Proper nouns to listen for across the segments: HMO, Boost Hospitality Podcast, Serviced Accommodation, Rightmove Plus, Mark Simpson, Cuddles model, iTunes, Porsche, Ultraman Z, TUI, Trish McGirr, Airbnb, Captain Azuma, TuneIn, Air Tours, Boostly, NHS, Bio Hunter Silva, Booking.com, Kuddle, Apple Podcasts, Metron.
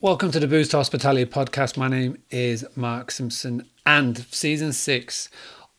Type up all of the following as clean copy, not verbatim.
Welcome to the Boost Hospitality Podcast. My name is Mark Simpson, and season 6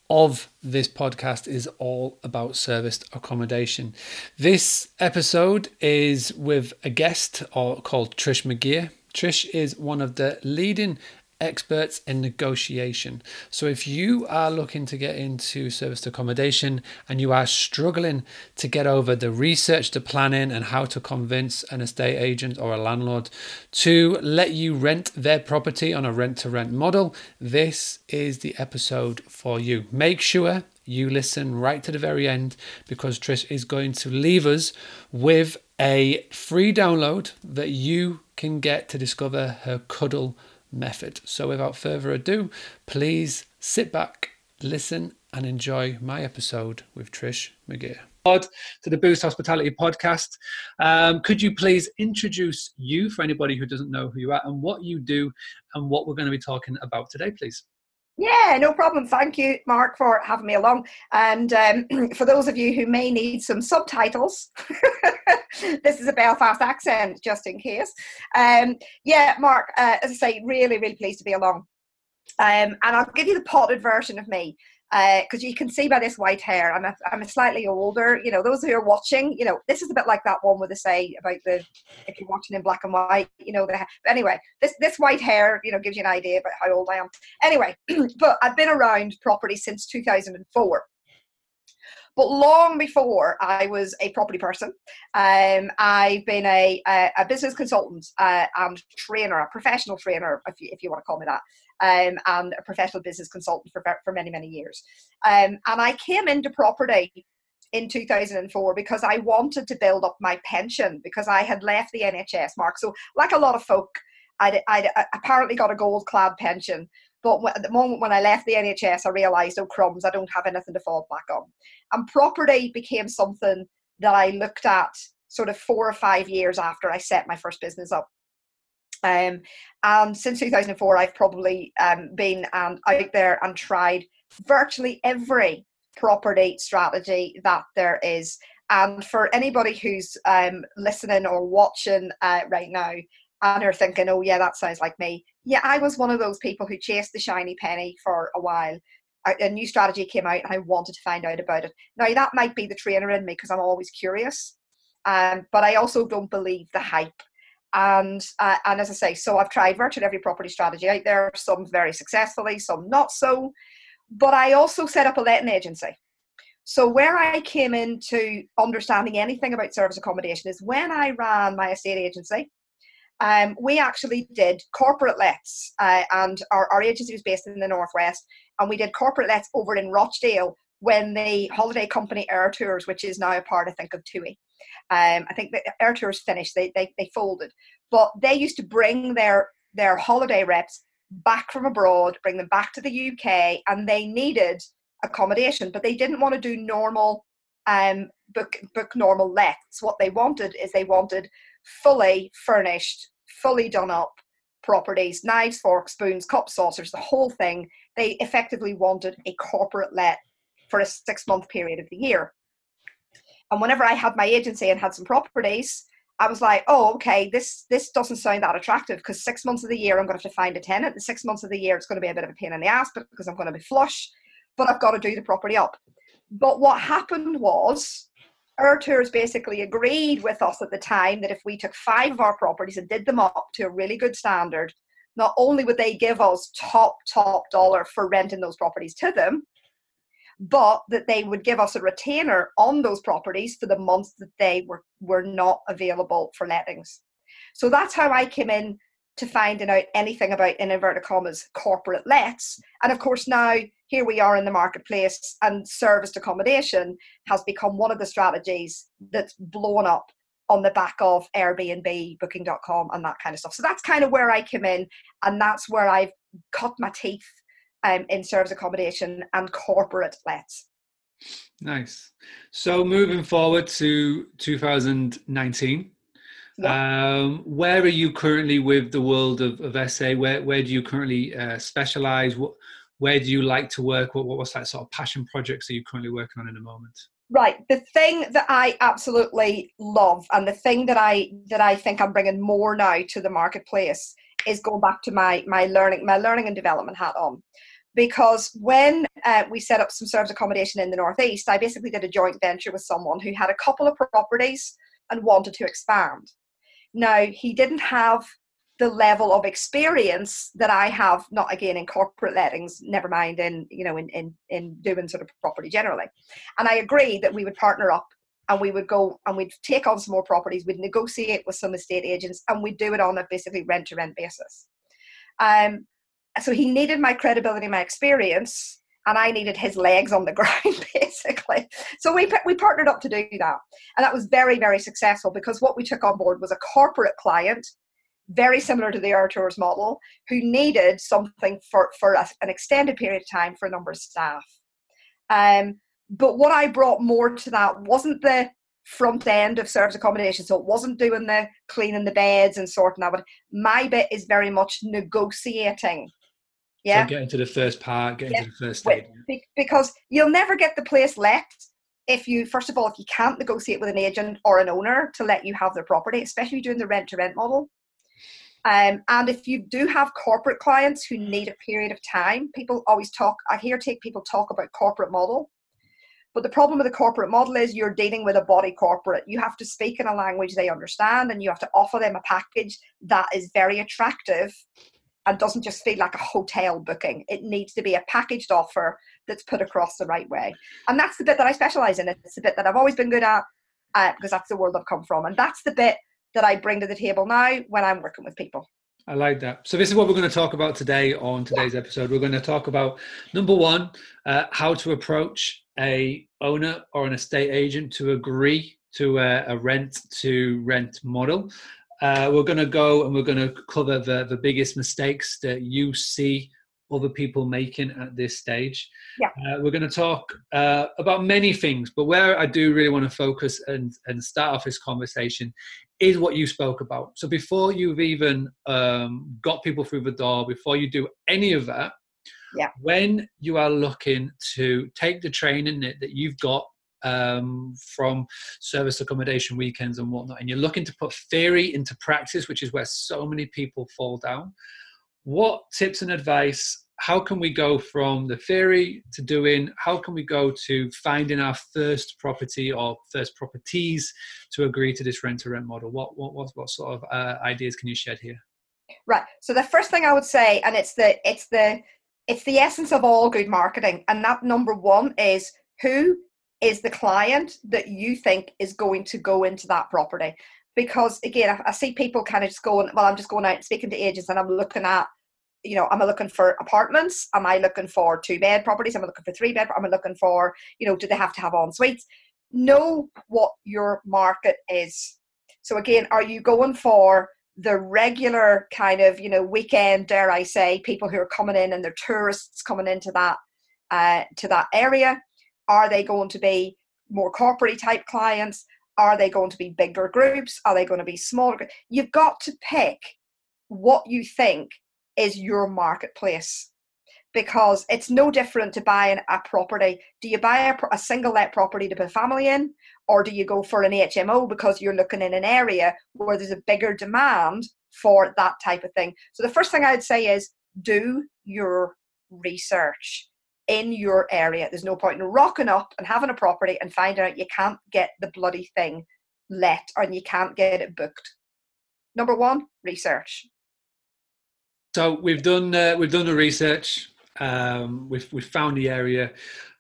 of this podcast is all about serviced accommodation. This episode is with a guest called Trish McGirr. Trish is one of the leading experts in negotiation. So if you are looking to get into serviced accommodation and you are struggling to get over the research, the planning, and how to convince an estate agent or a landlord to let you rent their property on a rent-to-rent model, this is the episode for you. Make sure you listen right to the very end, because Trish is going to leave us with a free download that you can get to discover her Cuddle method. So without further ado, please sit back, listen, and enjoy my episode with Trish McGirr. To the Boost Hospitality Podcast. Could you please introduce you for anybody who doesn't know who you are and what you do and what we're going to be talking about today, please? Yeah, no problem. Thank you, Mark, for having me along. And for those of you who may need some subtitles, this is a Belfast accent, just in case. Mark, as I say, really, really pleased to be along. And I'll give you the potted version of me, because you can see by this white hair, I'm a slightly older. You know, those who are watching, you know, this is a bit like that one where they say about if you're watching in black and white, you know. But anyway, this white hair, you know, gives you an idea about how old I am. Anyway, but I've been around property since 2004. But long before I was a property person, I've been a business consultant and trainer, a professional trainer, if you want to call me that, and a professional business consultant for many, many years. And I came into property in 2004 because I wanted to build up my pension, because I had left the NHS, Mark. So like a lot of folk, I'd apparently got a gold-clad pension. But at the moment when I left the NHS, I realised, oh crumbs, I don't have anything to fall back on. And property became something that I looked at sort of 4 or 5 years after I set my first business up. And since 2004, I've probably been out there and tried virtually every property strategy that there is. And for anybody who's listening or watching right now, and are thinking, oh yeah, that sounds like me. Yeah, I was one of those people who chased the shiny penny for a while. A new strategy came out and I wanted to find out about it. Now, that might be the trainer in me because I'm always curious, but I also don't believe the hype. And as I say, so I've tried virtually every property strategy out there, some very successfully, some not so. But I also set up a letting agency. So where I came into understanding anything about service accommodation is when I ran my estate agency. We actually did corporate lets, and our agency was based in the Northwest, and we did corporate lets over in Rochdale when the holiday company Air Tours, which is now a part, I think, of TUI. I think the Air Tours finished, they folded. But they used to bring their holiday reps back from abroad, bring them back to the UK, and they needed accommodation, but they didn't want to do normal, book normal lets. What they wanted is they wanted fully furnished, fully done up properties, knives, forks, spoons, cups, saucers, the whole thing. They effectively wanted a corporate let for a 6-month period of the year. And whenever I had my agency and had some properties, I was like, oh, okay, this doesn't sound that attractive, because 6 months of the year I'm going to have to find a tenant. The 6 months of the year it's going to be a bit of a pain in the ass because I'm going to be flush, but I've got to do the property up. But what happened was, Air Tours basically agreed with us at the time that if we took 5 of our properties and did them up to a really good standard, not only would they give us top dollar for renting those properties to them, but that they would give us a retainer on those properties for the months that they were not available for lettings. So that's how I came in to finding out anything about, in inverted commas, corporate lets. And of course now here we are in the marketplace, and serviced accommodation has become one of the strategies that's blown up on the back of Airbnb, Booking.com, and that kind of stuff. So that's kind of where I came in, and that's where I've cut my teeth in service accommodation and corporate lets. Nice. So moving forward to 2019, Yeah. Where are you currently with the world of SA? Where do you currently specialize? Where do you like to work? What's that sort of passion projects are you currently working on in the moment? Right. The thing that I absolutely love, and the thing that I think I'm bringing more now to the marketplace, is going back to my learning and development hat on. Because when we set up some serviced accommodation in the Northeast, I basically did a joint venture with someone who had a couple of properties and wanted to expand. Now, he didn't have the level of experience that I have, not again in corporate lettings, never mind in doing sort of property generally. And I agreed that we would partner up, and we would go and we'd take on some more properties, we'd negotiate with some estate agents, and we'd do it on a basically rent-to-rent basis. So he needed my credibility, my experience, and I needed his legs on the ground, basically. So we partnered up to do that. And that was very, very successful, because what we took on board was a corporate client, very similar to the Air Tours model, who needed something for an extended period of time for a number of staff. But what I brought more to that wasn't the front end of serviced accommodation. So it wasn't doing the cleaning the beds and sorting that. But my bit is very much negotiating. Yeah. So getting to the first part, to the first stage. Because you'll never get the place let if you can't negotiate with an agent or an owner to let you have their property, especially doing the rent-to-rent model. And if you do have corporate clients who need a period of time, people about corporate model. But the problem with the corporate model is you're dealing with a body corporate. You have to speak in a language they understand, and you have to offer them a package that is very attractive and doesn't just feel like a hotel booking. It needs to be a packaged offer that's put across the right way. And that's the bit that I specialize in. It's the bit that I've always been good at, because that's the world I've come from. And that's the bit that I bring to the table now when I'm working with people. I like that. So this is what we're going to talk about today on today's episode. We're going to talk about, number one, how to approach a owner or an estate agent to agree to a rent-to-rent model. We're going to go and we're going to cover the biggest mistakes that you see other people making at this stage. Yeah. We're going to talk about many things, but where I do really want to focus and start off this conversation is what you spoke about. So before you've even got people through the door, before you do any of that, when you are looking to take the training that you've got from serviced accommodation weekends and whatnot, and you're looking to put theory into practice, which is where so many people fall down, what tips and advice, how can we go from the theory to doing, how can we go to finding our first property or first properties to agree to this rent-to-rent model? What sort of ideas can you shed here? Right. So the first thing I would say, and it's the essence of all good marketing, and that number one is, who is the client that you think is going to go into that property? Because again, I see people kind of just going, well, I'm just going out and speaking to agents, and I'm looking at, am I looking for apartments? Am I looking for 2-bed properties? Am I looking for 3-bed? Am I looking for, do they have to have en suites? Know what your market is. So again, are you going for the regular kind of, weekend, dare I say, people who are coming in and they're tourists coming into that area? Are they going to be more corporate type clients? Are they going to be bigger groups? Are they going to be smaller? You've got to pick what you think is your marketplace, because it's no different to buying a property. Do you buy a single let property to put a family in, or do you go for an HMO because you're looking in an area where there's a bigger demand for that type of thing? So the first thing I'd say is, do your research in your area. There's no point in rocking up and having a property and finding out you can't get the bloody thing let and you can't get it booked. Number one, research. So we've done the research. We've found the area.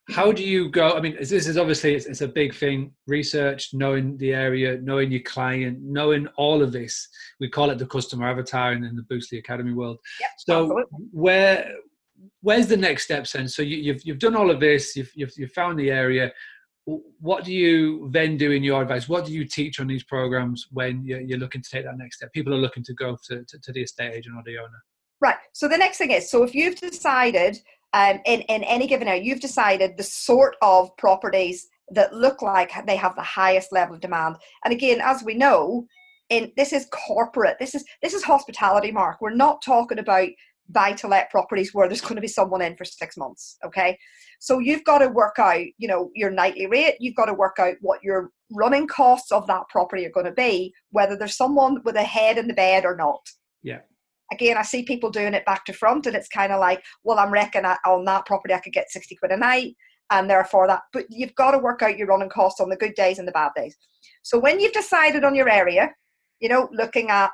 How do you go? I mean, this is obviously it's a big thing. Research, knowing the area, knowing your client, knowing all of this. We call it the customer avatar in the Boostly Academy world. Yep, so absolutely. Where's the next step then? So you've done all of this, you've found the area. What do you then do in your advice? What do you teach on these programs when you're looking to take that next step? People are looking to go to the estate agent or the owner. Right. So the next thing is, so if you've decided in any given area, you've decided the sort of properties that look like they have the highest level of demand. And again, as we know, in, this is corporate. This is hospitality, Mark. We're not talking about buy-to-let properties where there's going to be someone in for 6 months. Okay, so you've got to work out, you know, your nightly rate. You've got to work out what your running costs of that property are going to be, whether there's someone with a head in the bed or not. Yeah. Again, I see people doing it back to front, and it's kind of like, well, I'm reckoning on that property I could get 60 quid a night, and therefore that. But you've got to work out your running costs on the good days and the bad days. So when you've decided on your area, you know, looking at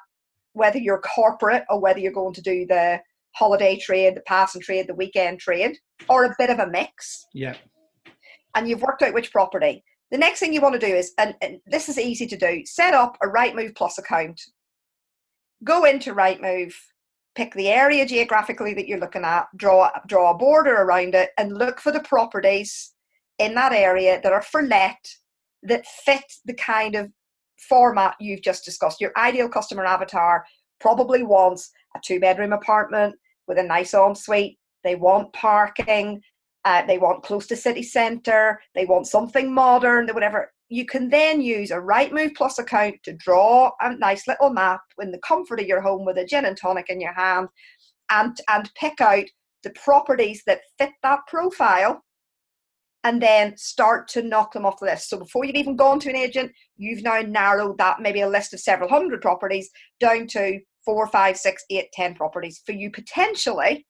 whether you're corporate or whether you're going to do the holiday trade, the passing trade, the weekend trade, or a bit of a mix. Yeah. And you've worked out which property. The next thing you want to do is, and this is easy to do, set up a Rightmove Plus account. Go into Rightmove, pick the area geographically that you're looking at, draw a border around it, and look for the properties in that area that are for let, that fit the kind of format you've just discussed. Your ideal customer avatar probably wants a 2-bedroom apartment with a nice ensuite. They want parking. They want close to city centre. They want something modern, whatever. You can then use a Rightmove Plus account to draw a nice little map in the comfort of your home with a gin and tonic in your hand, and pick out the properties that fit that profile, and then start to knock them off the list. So before you've even gone to an agent, you've now narrowed that, maybe a list of several hundred properties, down to 4, 5, 6, 8, 10 properties for you potentially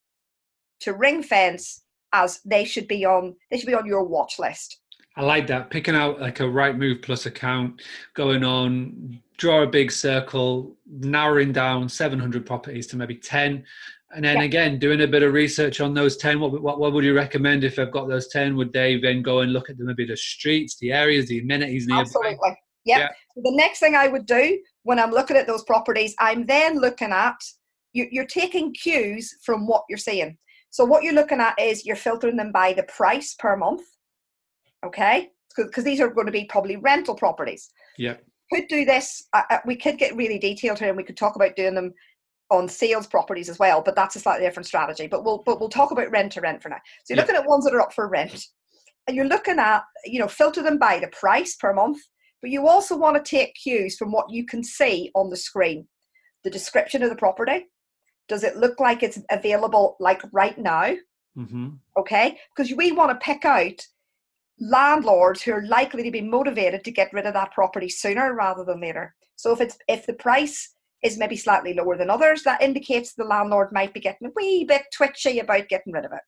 to ring fence as they should be on your watch list. I like that. Picking out like a Rightmove Plus account, going on, draw a big circle, narrowing down 700 properties to maybe 10. And then again, doing a bit of research on those 10. What would you recommend if I've got those 10? Would they then go and look at them, maybe the streets, the areas, the amenities nearby? Absolutely. Yep. Yeah. So the next thing I would do when I'm looking at those properties, I'm then looking at, you're taking cues from what you're seeing. So what you're looking at is you're filtering them by the price per month. Okay, because these are going to be probably rental properties. Yeah, could do this. We could get really detailed here, and we could talk about doing them on sales properties as well. But that's a slightly different strategy. But we'll talk about rent to rent for now. So you're looking at ones that are up for rent, and you're looking at, you know, filter them by the price per month. But you also want to take cues from what you can see on the screen, the description of the property. Does it look like it's available like right now? Mm-hmm. Okay, because we want to pick out landlords who are likely to be motivated to get rid of that property sooner rather than later. So if the price is maybe slightly lower than others, that indicates the landlord might be getting a wee bit twitchy about getting rid of it.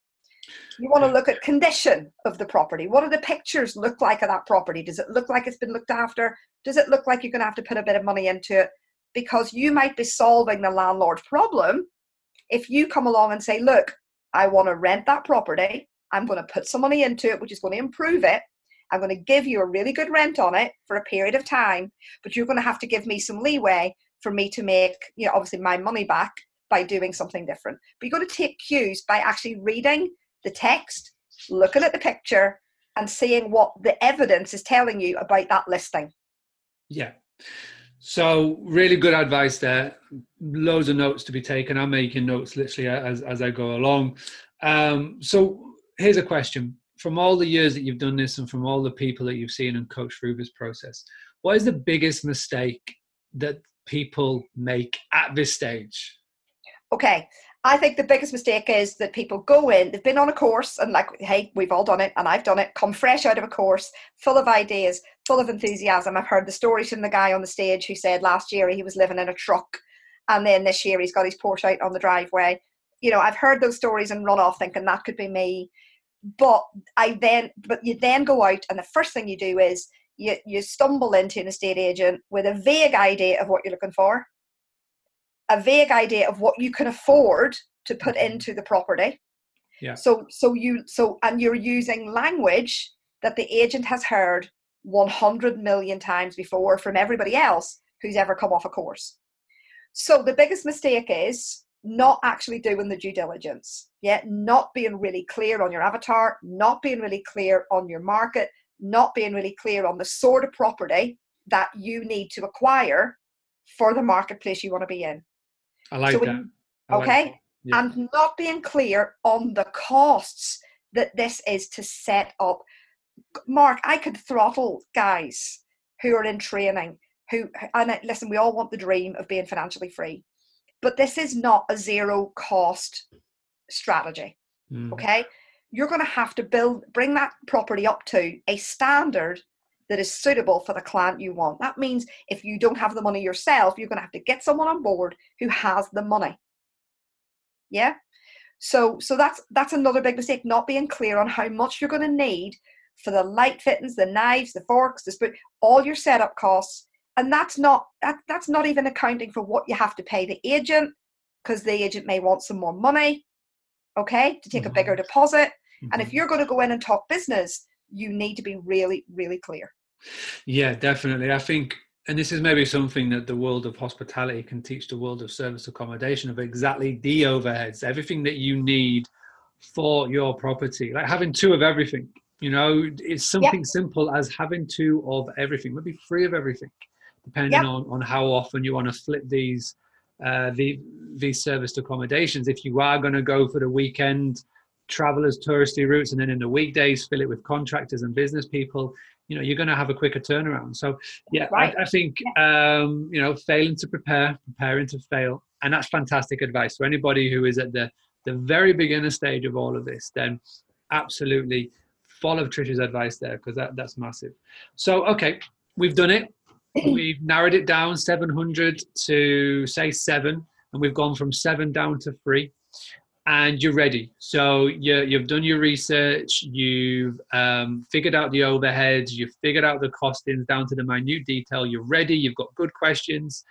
You want to look at condition of the property. What do the pictures look like of that property? Does it look like it's been looked after? Does it look like you're going to have to put a bit of money into it? Because you might be solving the landlord's problem if you come along and say, look, I want to rent that property. I'm going to put some money into it, which is going to improve it. I'm going to give you a really good rent on it for a period of time, but you're going to have to give me some leeway for me to make, you know, obviously my money back by doing something different. But you've got to take cues by actually reading the text, looking at the picture, and seeing what the evidence is telling you about that listing. Yeah. So really good advice there. Loads of notes to be taken. I'm making notes literally as I go along. So here's a question. From all the years that you've done this and from all the people that you've seen and coached through this process, what is the biggest mistake that people make at this stage? Okay. I think the biggest mistake is that people go in, they've been on a course, and like, hey, we've all done it and I've done it, come fresh out of a course, full of ideas, full of enthusiasm. I've heard the stories from the guy on the stage who said last year he was living in a truck and then this year he's got his Porsche out on the driveway. You know, I've heard those stories and run off thinking that could be me. But you then go out and the first thing you do is you stumble into an estate agent with a vague idea of what you're looking for, a vague idea of what you can afford to put into the property. Yeah. So you're using language that the agent has heard 100 million times before from everybody else who's ever come off a course. So the biggest mistake is not actually doing the due diligence, not being really clear on your avatar, not being really clear on your market, not being really clear on the sort of property that you need to acquire for the marketplace you want to be in. I like that. Okay? And not being clear on the costs that this is to set up. Mark, I could throttle guys who are in training, who, and listen, we all want the dream of being financially free, but this is not a zero cost strategy. Mm. Okay. You're going to have to bring that property up to a standard that is suitable for the client you want. That means if you don't have the money yourself, you're going to have to get someone on board who has the money. Yeah. So that's another big mistake, not being clear on how much you're going to need for the light fittings, the knives, the forks, the spoon, all your setup costs. And that's not even accounting for what you have to pay the agent, because the agent may want some more money, okay, to take mm-hmm. a bigger deposit. Mm-hmm. And if you're going to go in and talk business, you need to be really, really clear. Yeah, definitely. I think, and this is maybe something that the world of hospitality can teach the world of service accommodation, of exactly the overheads, everything that you need for your property, like having two of everything. You know, it's something yep. simple as having two of everything, maybe three of everything, depending yep. on how often you want to flip these serviced accommodations. If you are going to go for the weekend travelers, touristy routes, and then in the weekdays fill it with contractors and business people, you know, you're going to have a quicker turnaround. So yeah, right. I think, you know, failing to prepare, preparing to fail. And that's fantastic advice for anybody who is at the very beginner stage of all of this, then absolutely follow Trish's advice there, because that's massive. So, okay, we've done it. We've narrowed it down 700 to say 7, and we've gone from 7 down to 3, and you're ready. So you've done your research, you've figured out the overheads, you've figured out the costings down to the minute detail, you're ready, you've got good questions.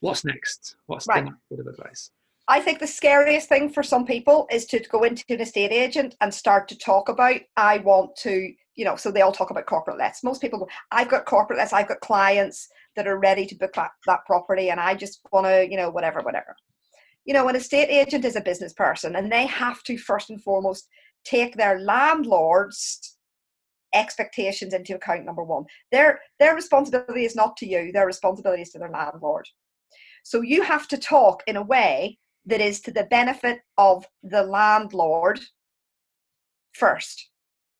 What's next? What's right. the next bit of advice? I think the scariest thing for some people is to go into an estate agent and start to talk about, I want to, you know, so they all talk about corporate lets. Most people go, I've got corporate lets, I've got clients that are ready to book that property, and I just want to, you know, whatever. You know, an estate agent is a business person, and they have to first and foremost take their landlord's expectations into account, number one. Their responsibility is not to you, their responsibility is to their landlord. So you have to talk in a way that is to the benefit of the landlord first.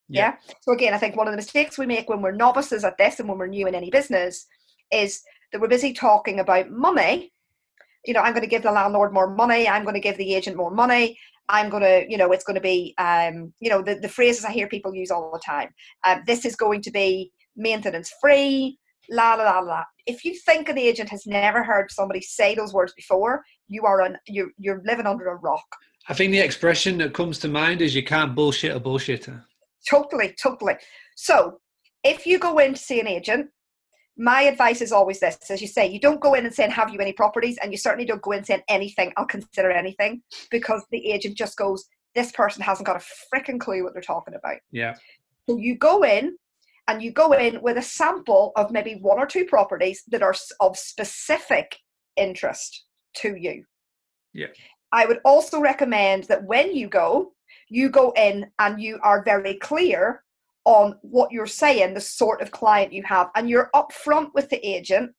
Yeah. So again, I think one of the mistakes we make when we're novices at this and when we're new in any business is that we're busy talking about money. You know, I'm going to give the landlord more money. I'm going to give the agent more money. I'm going to, you know, it's going to be, you know, the phrases I hear people use all the time. This is going to be maintenance free. La la la la. If you think an agent has never heard somebody say those words before, you're living under a rock. I think the expression that comes to mind is you can't bullshit a bullshitter. Totally. So if you go in to see an agent, my advice is always this, as you say, you don't go in and saying, have you any properties? And you certainly don't go in saying anything, I'll consider anything, because the agent just goes, this person hasn't got a freaking clue what they're talking about. Yeah. So you go in, and you go in with a sample of maybe one or two properties that are of specific interest to you. Yeah. I would also recommend that when you go in and you are very clear on what you're saying, the sort of client you have, and you're upfront with the agent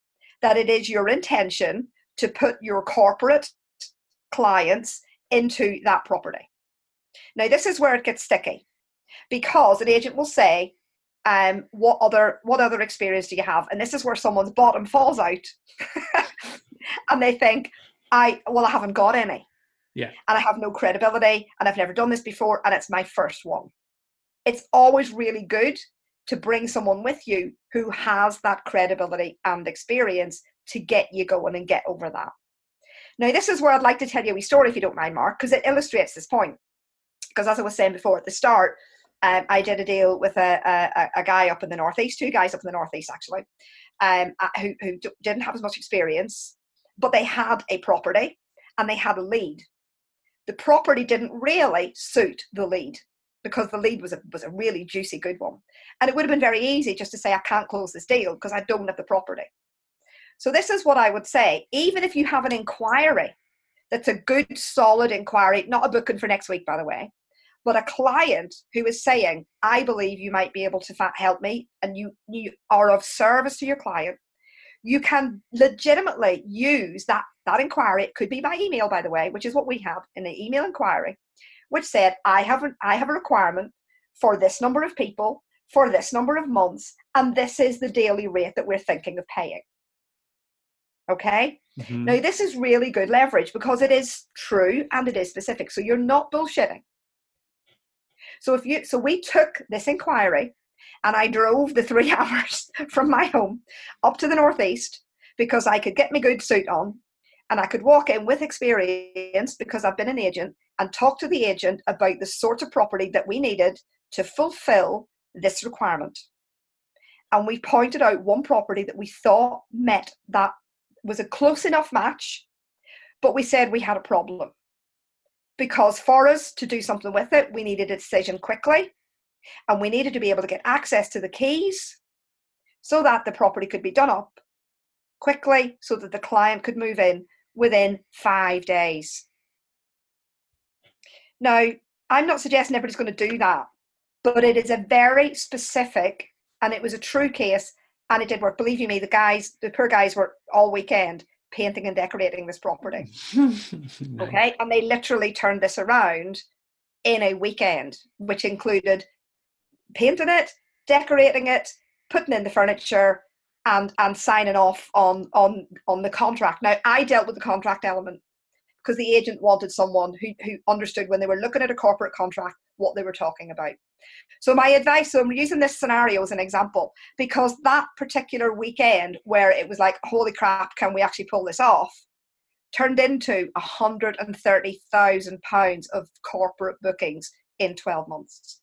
that it is your intention to put your corporate clients into that property. Now, this is where it gets sticky, because an agent will say, what other experience do you have? And this is where someone's bottom falls out and they think, I haven't got any. Yeah. And I have no credibility, and I've never done this before, and it's my first one. It's always really good to bring someone with you who has that credibility and experience to get you going and get over that. Now, this is where I'd like to tell you a story, if you don't mind, Mark, because it illustrates this point. Because as I was saying before at the start, I did a deal with a guy up in the Northeast, two guys up in the Northeast actually, who didn't have as much experience, but they had a property and they had a lead. The property didn't really suit the lead, because the lead was a really juicy, good one. And it would have been very easy just to say, I can't close this deal because I don't have the property. So this is what I would say. Even if you have an inquiry that's a good, solid inquiry, not a booking for next week, by the way, but a client who is saying, I believe you might be able to help me, and you are of service to your client, you can legitimately use that inquiry. It could be by email, by the way, which is what we had in the email inquiry, which said, I have a requirement for this number of people, for this number of months, and this is the daily rate that we're thinking of paying. Okay. Mm-hmm. Now, this is really good leverage because it is true and it is specific. So you're not bullshitting. So we took this inquiry and I drove the 3 hours from my home up to the northeast because I could get my good suit on and I could walk in with experience because I've been an agent and talk to the agent about the sort of property that we needed to fulfill this requirement. And we pointed out one property that we thought met that was a close enough match, but we said we had a problem because for us to do something with it, we needed a decision quickly and we needed to be able to get access to the keys so that the property could be done up quickly so that the client could move in within 5 days. Now, I'm not suggesting everybody's going to do that, but it is a very specific, and it was a true case, and it did work. Believe you me, the poor guys were all weekend painting and decorating this property. Okay, and they literally turned this around in a weekend, which included painting it, decorating it, putting in the furniture, and signing off on the contract. Now, I dealt with the contract element because the agent wanted someone who understood when they were looking at a corporate contract what they were talking about. So my advice, so I'm using this scenario as an example, because that particular weekend where it was like, holy crap, can we actually pull this off, turned into £130,000 of corporate bookings in 12 months.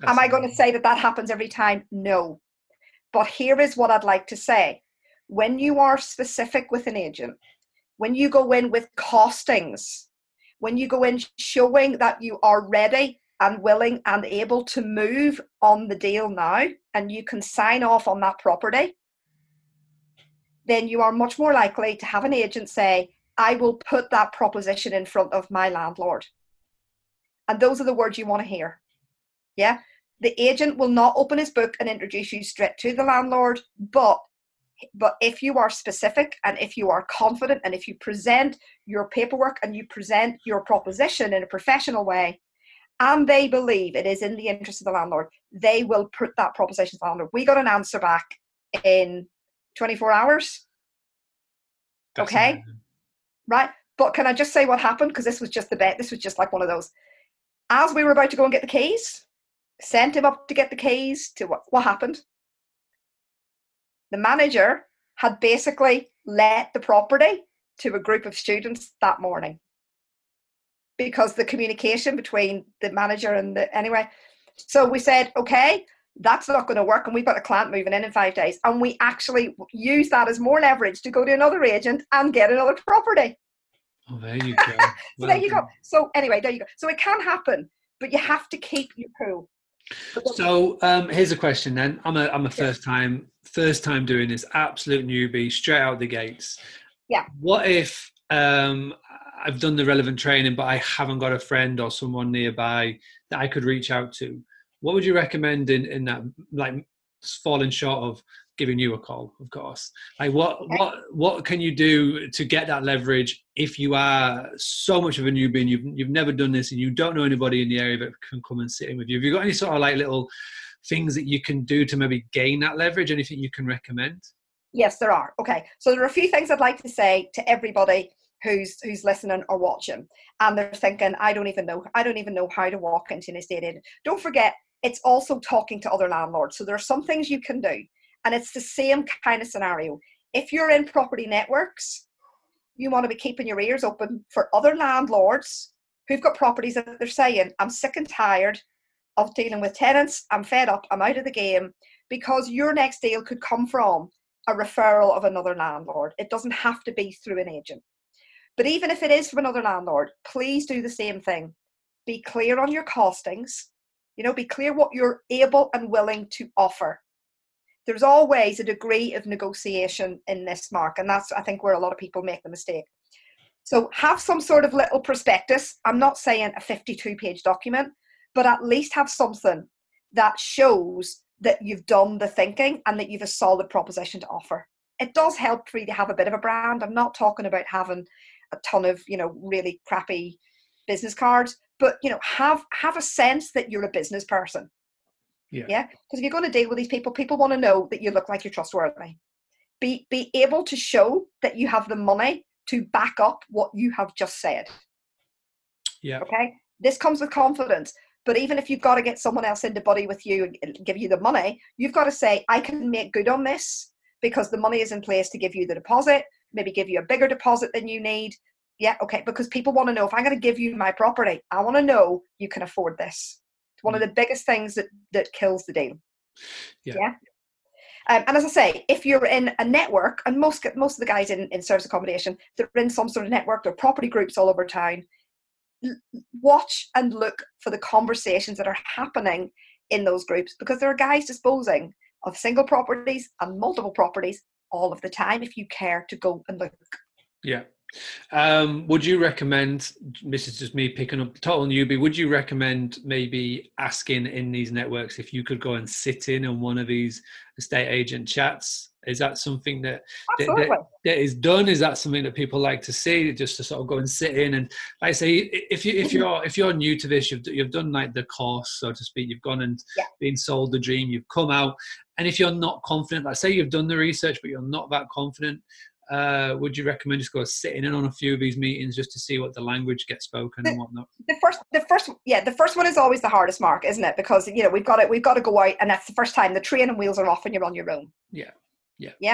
That's Am I going to say that happens every time? No. But here is what I'd like to say. When you are specific with an agent, when you go in with costings, when you go in showing that you are ready and willing and able to move on the deal now, and you can sign off on that property, then you are much more likely to have an agent say, I will put that proposition in front of my landlord. And those are the words you want to hear. Yeah. The agent will not open his book and introduce you straight to the landlord, but if you are specific and if you are confident and if you present your paperwork and you present your proposition in a professional way, and they believe it is in the interest of the landlord, they will put that proposition to the landlord. We got an answer back in 24 hours. That's okay. Amazing. Right. But can I just say what happened? Because this was just the bet. This was just like one of those. As we were about to go and get the keys, sent him up to get the keys to what happened? The manager had basically let the property to a group of students that morning because the communication between the manager and anyway. So we said, okay, that's not going to work. And we've got a client moving in 5 days. And we actually use that as more leverage to go to another agent and get another property. Oh, there you go. So there you go. So anyway, there you go. So it can happen, but you have to keep your cool. So here's a question then. I'm a first time doing this, absolute newbie, straight out the gates. Yeah. What if I've done the relevant training, but I haven't got a friend or someone nearby that I could reach out to? What would you recommend in that, like, falling short of giving you a call, of course? Like, what can you do to get that leverage if you are so much of a newbie and you've never done this and you don't know anybody in the area that can come and sit in with you? Have you got any sort of like little things that you can do to maybe gain that leverage? Anything you can recommend? Yes, there are. Okay. So there are a few things I'd like to say to everybody who's listening or watching, and they're thinking, I don't even know how to walk into an estate agent. Don't forget, it's also talking to other landlords. So there are some things you can do, and it's the same kind of scenario. If you're in property networks, you want to be keeping your ears open for other landlords who've got properties that they're saying, I'm sick and tired of dealing with tenants, I'm fed up, I'm out of the game, because your next deal could come from a referral of another landlord. It doesn't have to be through an agent. But even if it is from another landlord, please do the same thing. Be clear on your costings. You know, be clear what you're able and willing to offer. There's always a degree of negotiation in this, Mark, and that's, I think, where a lot of people make the mistake. So have some sort of little prospectus. I'm not saying a 52-page document, but at least have something that shows that you've done the thinking and that you've a solid proposition to offer. It does help for you to have a bit of a brand. I'm not talking about having a ton of, you know, really crappy business cards, but, you know, have a sense that you're a business person. Yeah. Because if you're going to deal with these people want to know that you look like you're trustworthy. be able to show that you have the money to back up what you have just said. Yeah. Okay. This comes with confidence. But even if you've got to get someone else in the body with you and give you the money, you've got to say, I can make good on this because the money is in place to give you the deposit, maybe give you a bigger deposit than you need. Yeah, okay, because people want to know, if I'm going to give you my property, I want to know you can afford this. It's one of the biggest things that kills the deal. Yeah. And as I say, if you're in a network, and most of the guys in service accommodation, they're in some sort of network, they're property groups all over town. Watch and look for the conversations that are happening in those groups, because there are guys disposing of single properties and multiple properties all of the time if you care to go and look. Yeah. Would you recommend, this is just me picking up the total newbie, would you recommend maybe asking in these networks if you could go and sit in on one of these estate agent chats? Is that something that is done? Is that something that people like to see, just to sort of go and sit in? And like I say, if you're new to this, you've done like the course, so to speak, you've gone and been sold the dream, you've come out, and if you're not confident, like say you've done the research but you're not that confident, would you recommend just go sitting in on a few of these meetings just to see what the language gets spoken and whatnot? The first one is always the hardest, Mark, isn't it? Because you know we've got to go out, and that's the first time the train and wheels are off and you're on your own. Yeah.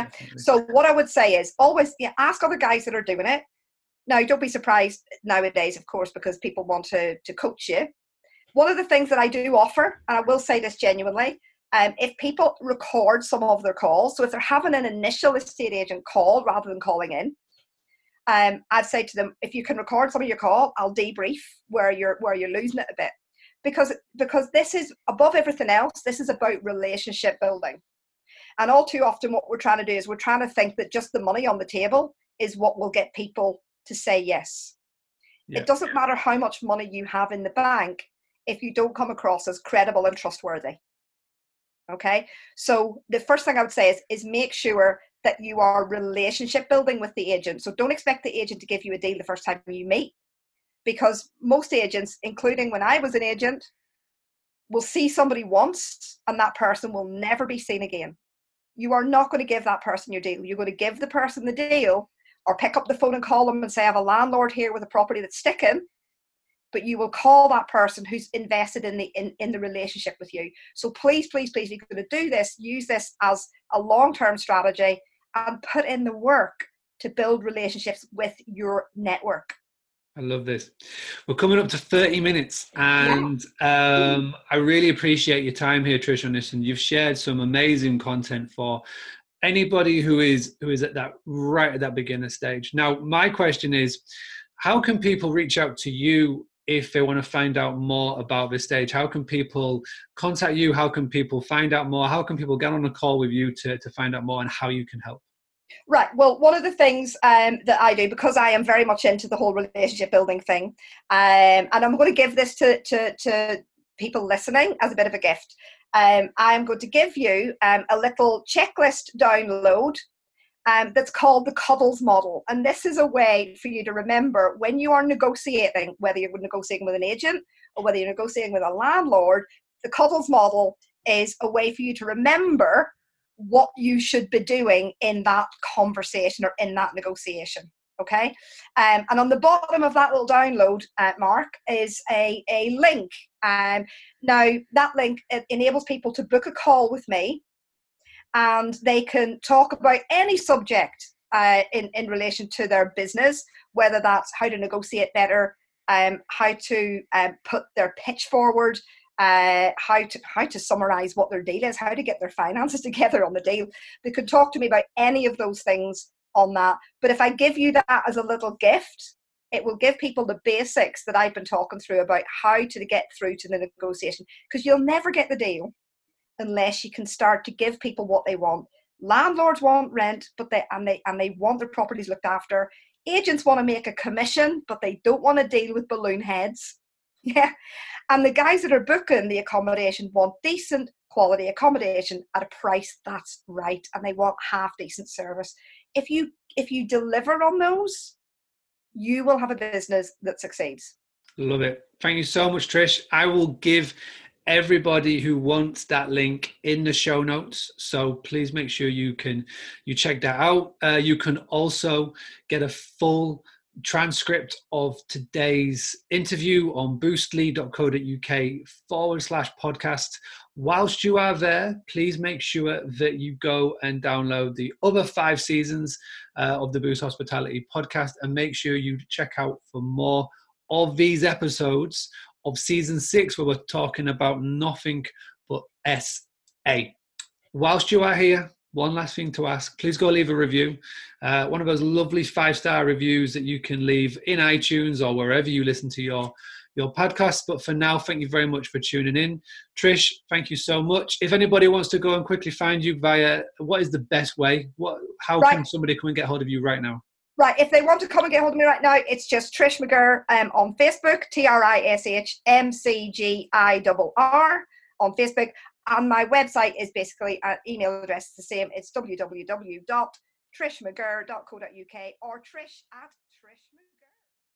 Definitely. So what I would say is always ask other guys that are doing it. Now don't be surprised nowadays, of course, because people want to coach you. One of the things that I do offer, and I will say this genuinely. If people record some of their calls, so if they're having an initial estate agent call rather than calling in, I'd say to them, if you can record some of your call, I'll debrief where you're losing it a bit. Because this is, above everything else, this is about relationship building. And all too often what we're trying to do is we're trying to think that just the money on the table is what will get people to say yes. Yeah. It doesn't matter how much money you have in the bank if you don't come across as credible and trustworthy. Okay, so the first thing I would say is make sure that you are relationship building with the agent. So don't expect the agent to give you a deal the first time you meet, because most agents, including when I was an agent, will see somebody once and that person will never be seen again. You are not going to give that person your deal. You're going to give the person the deal or pick up the phone and call them and say, I have a landlord here with a property that's sticking. But you will call that person who's invested in the relationship with you. So please, if you're going to do this, use this as a long-term strategy and put in the work to build relationships with your network. I love this. We're coming up to 30 minutes and I really appreciate your time here, Trish, on this. And you've shared some amazing content for anybody who is at that right at that beginner stage. Now, my question is, how can people reach out to you if they want to find out more about this stage? How can people contact you? How can people find out more? How can people get on a call with you to find out more and how you can help? Right. Well, one of the things that I do, because I am very much into the whole relationship building thing, and I'm going to give this to people listening as a bit of a gift. I'm going to give you a little checklist download that's called the Cuddles model. And this is a way for you to remember when you are negotiating, whether you're negotiating with an agent or whether you're negotiating with a landlord, the Cuddles model is a way for you to remember what you should be doing in that conversation or in that negotiation. Okay. And on the bottom of that little download, Mark, is a link. Now that link enables people to book a call with me, and they can talk about any subject in relation to their business, whether that's how to negotiate better, how to put their pitch forward, how to summarize what their deal is, how to get their finances together on the deal. They could talk to me about any of those things on that. But if I give you that as a little gift, it will give people the basics that I've been talking through about how to get through to the negotiation, because you'll never get the deal unless you can start to give people what they want. Landlords want rent, but they want their properties looked after. Agents want to make a commission, but they don't want to deal with balloon heads. Yeah. And the guys that are booking the accommodation want decent quality accommodation at a price that's right, and they want half decent service. If you deliver on those, you will have a business that succeeds. Love it. Thank you so much, Trish. I will give everybody who wants that link in the show notes. So please make sure you check that out. You can also get a full transcript of today's interview on boostly.co.uk/podcast. Whilst you are there, please make sure that you go and download the other 5 seasons of the Boost Hospitality podcast, and make sure you check out for more of these episodes of season 6, where we're talking about nothing but SA. Whilst you are here, one last thing to ask, please go leave a review. One of those lovely 5-star reviews that you can leave in iTunes or wherever you listen to your podcast. But for now, thank you very much for tuning in. Trish, thank you so much. If anybody wants to go and quickly find you via, what is the best way? How can somebody come and get hold of you right now? Right, if they want to come and get hold of me right now, it's just Trish McGirr on Facebook, TrishMcGirr on Facebook. And my website is basically an email address the same. It's www.trishmcgirr.co.uk or trish at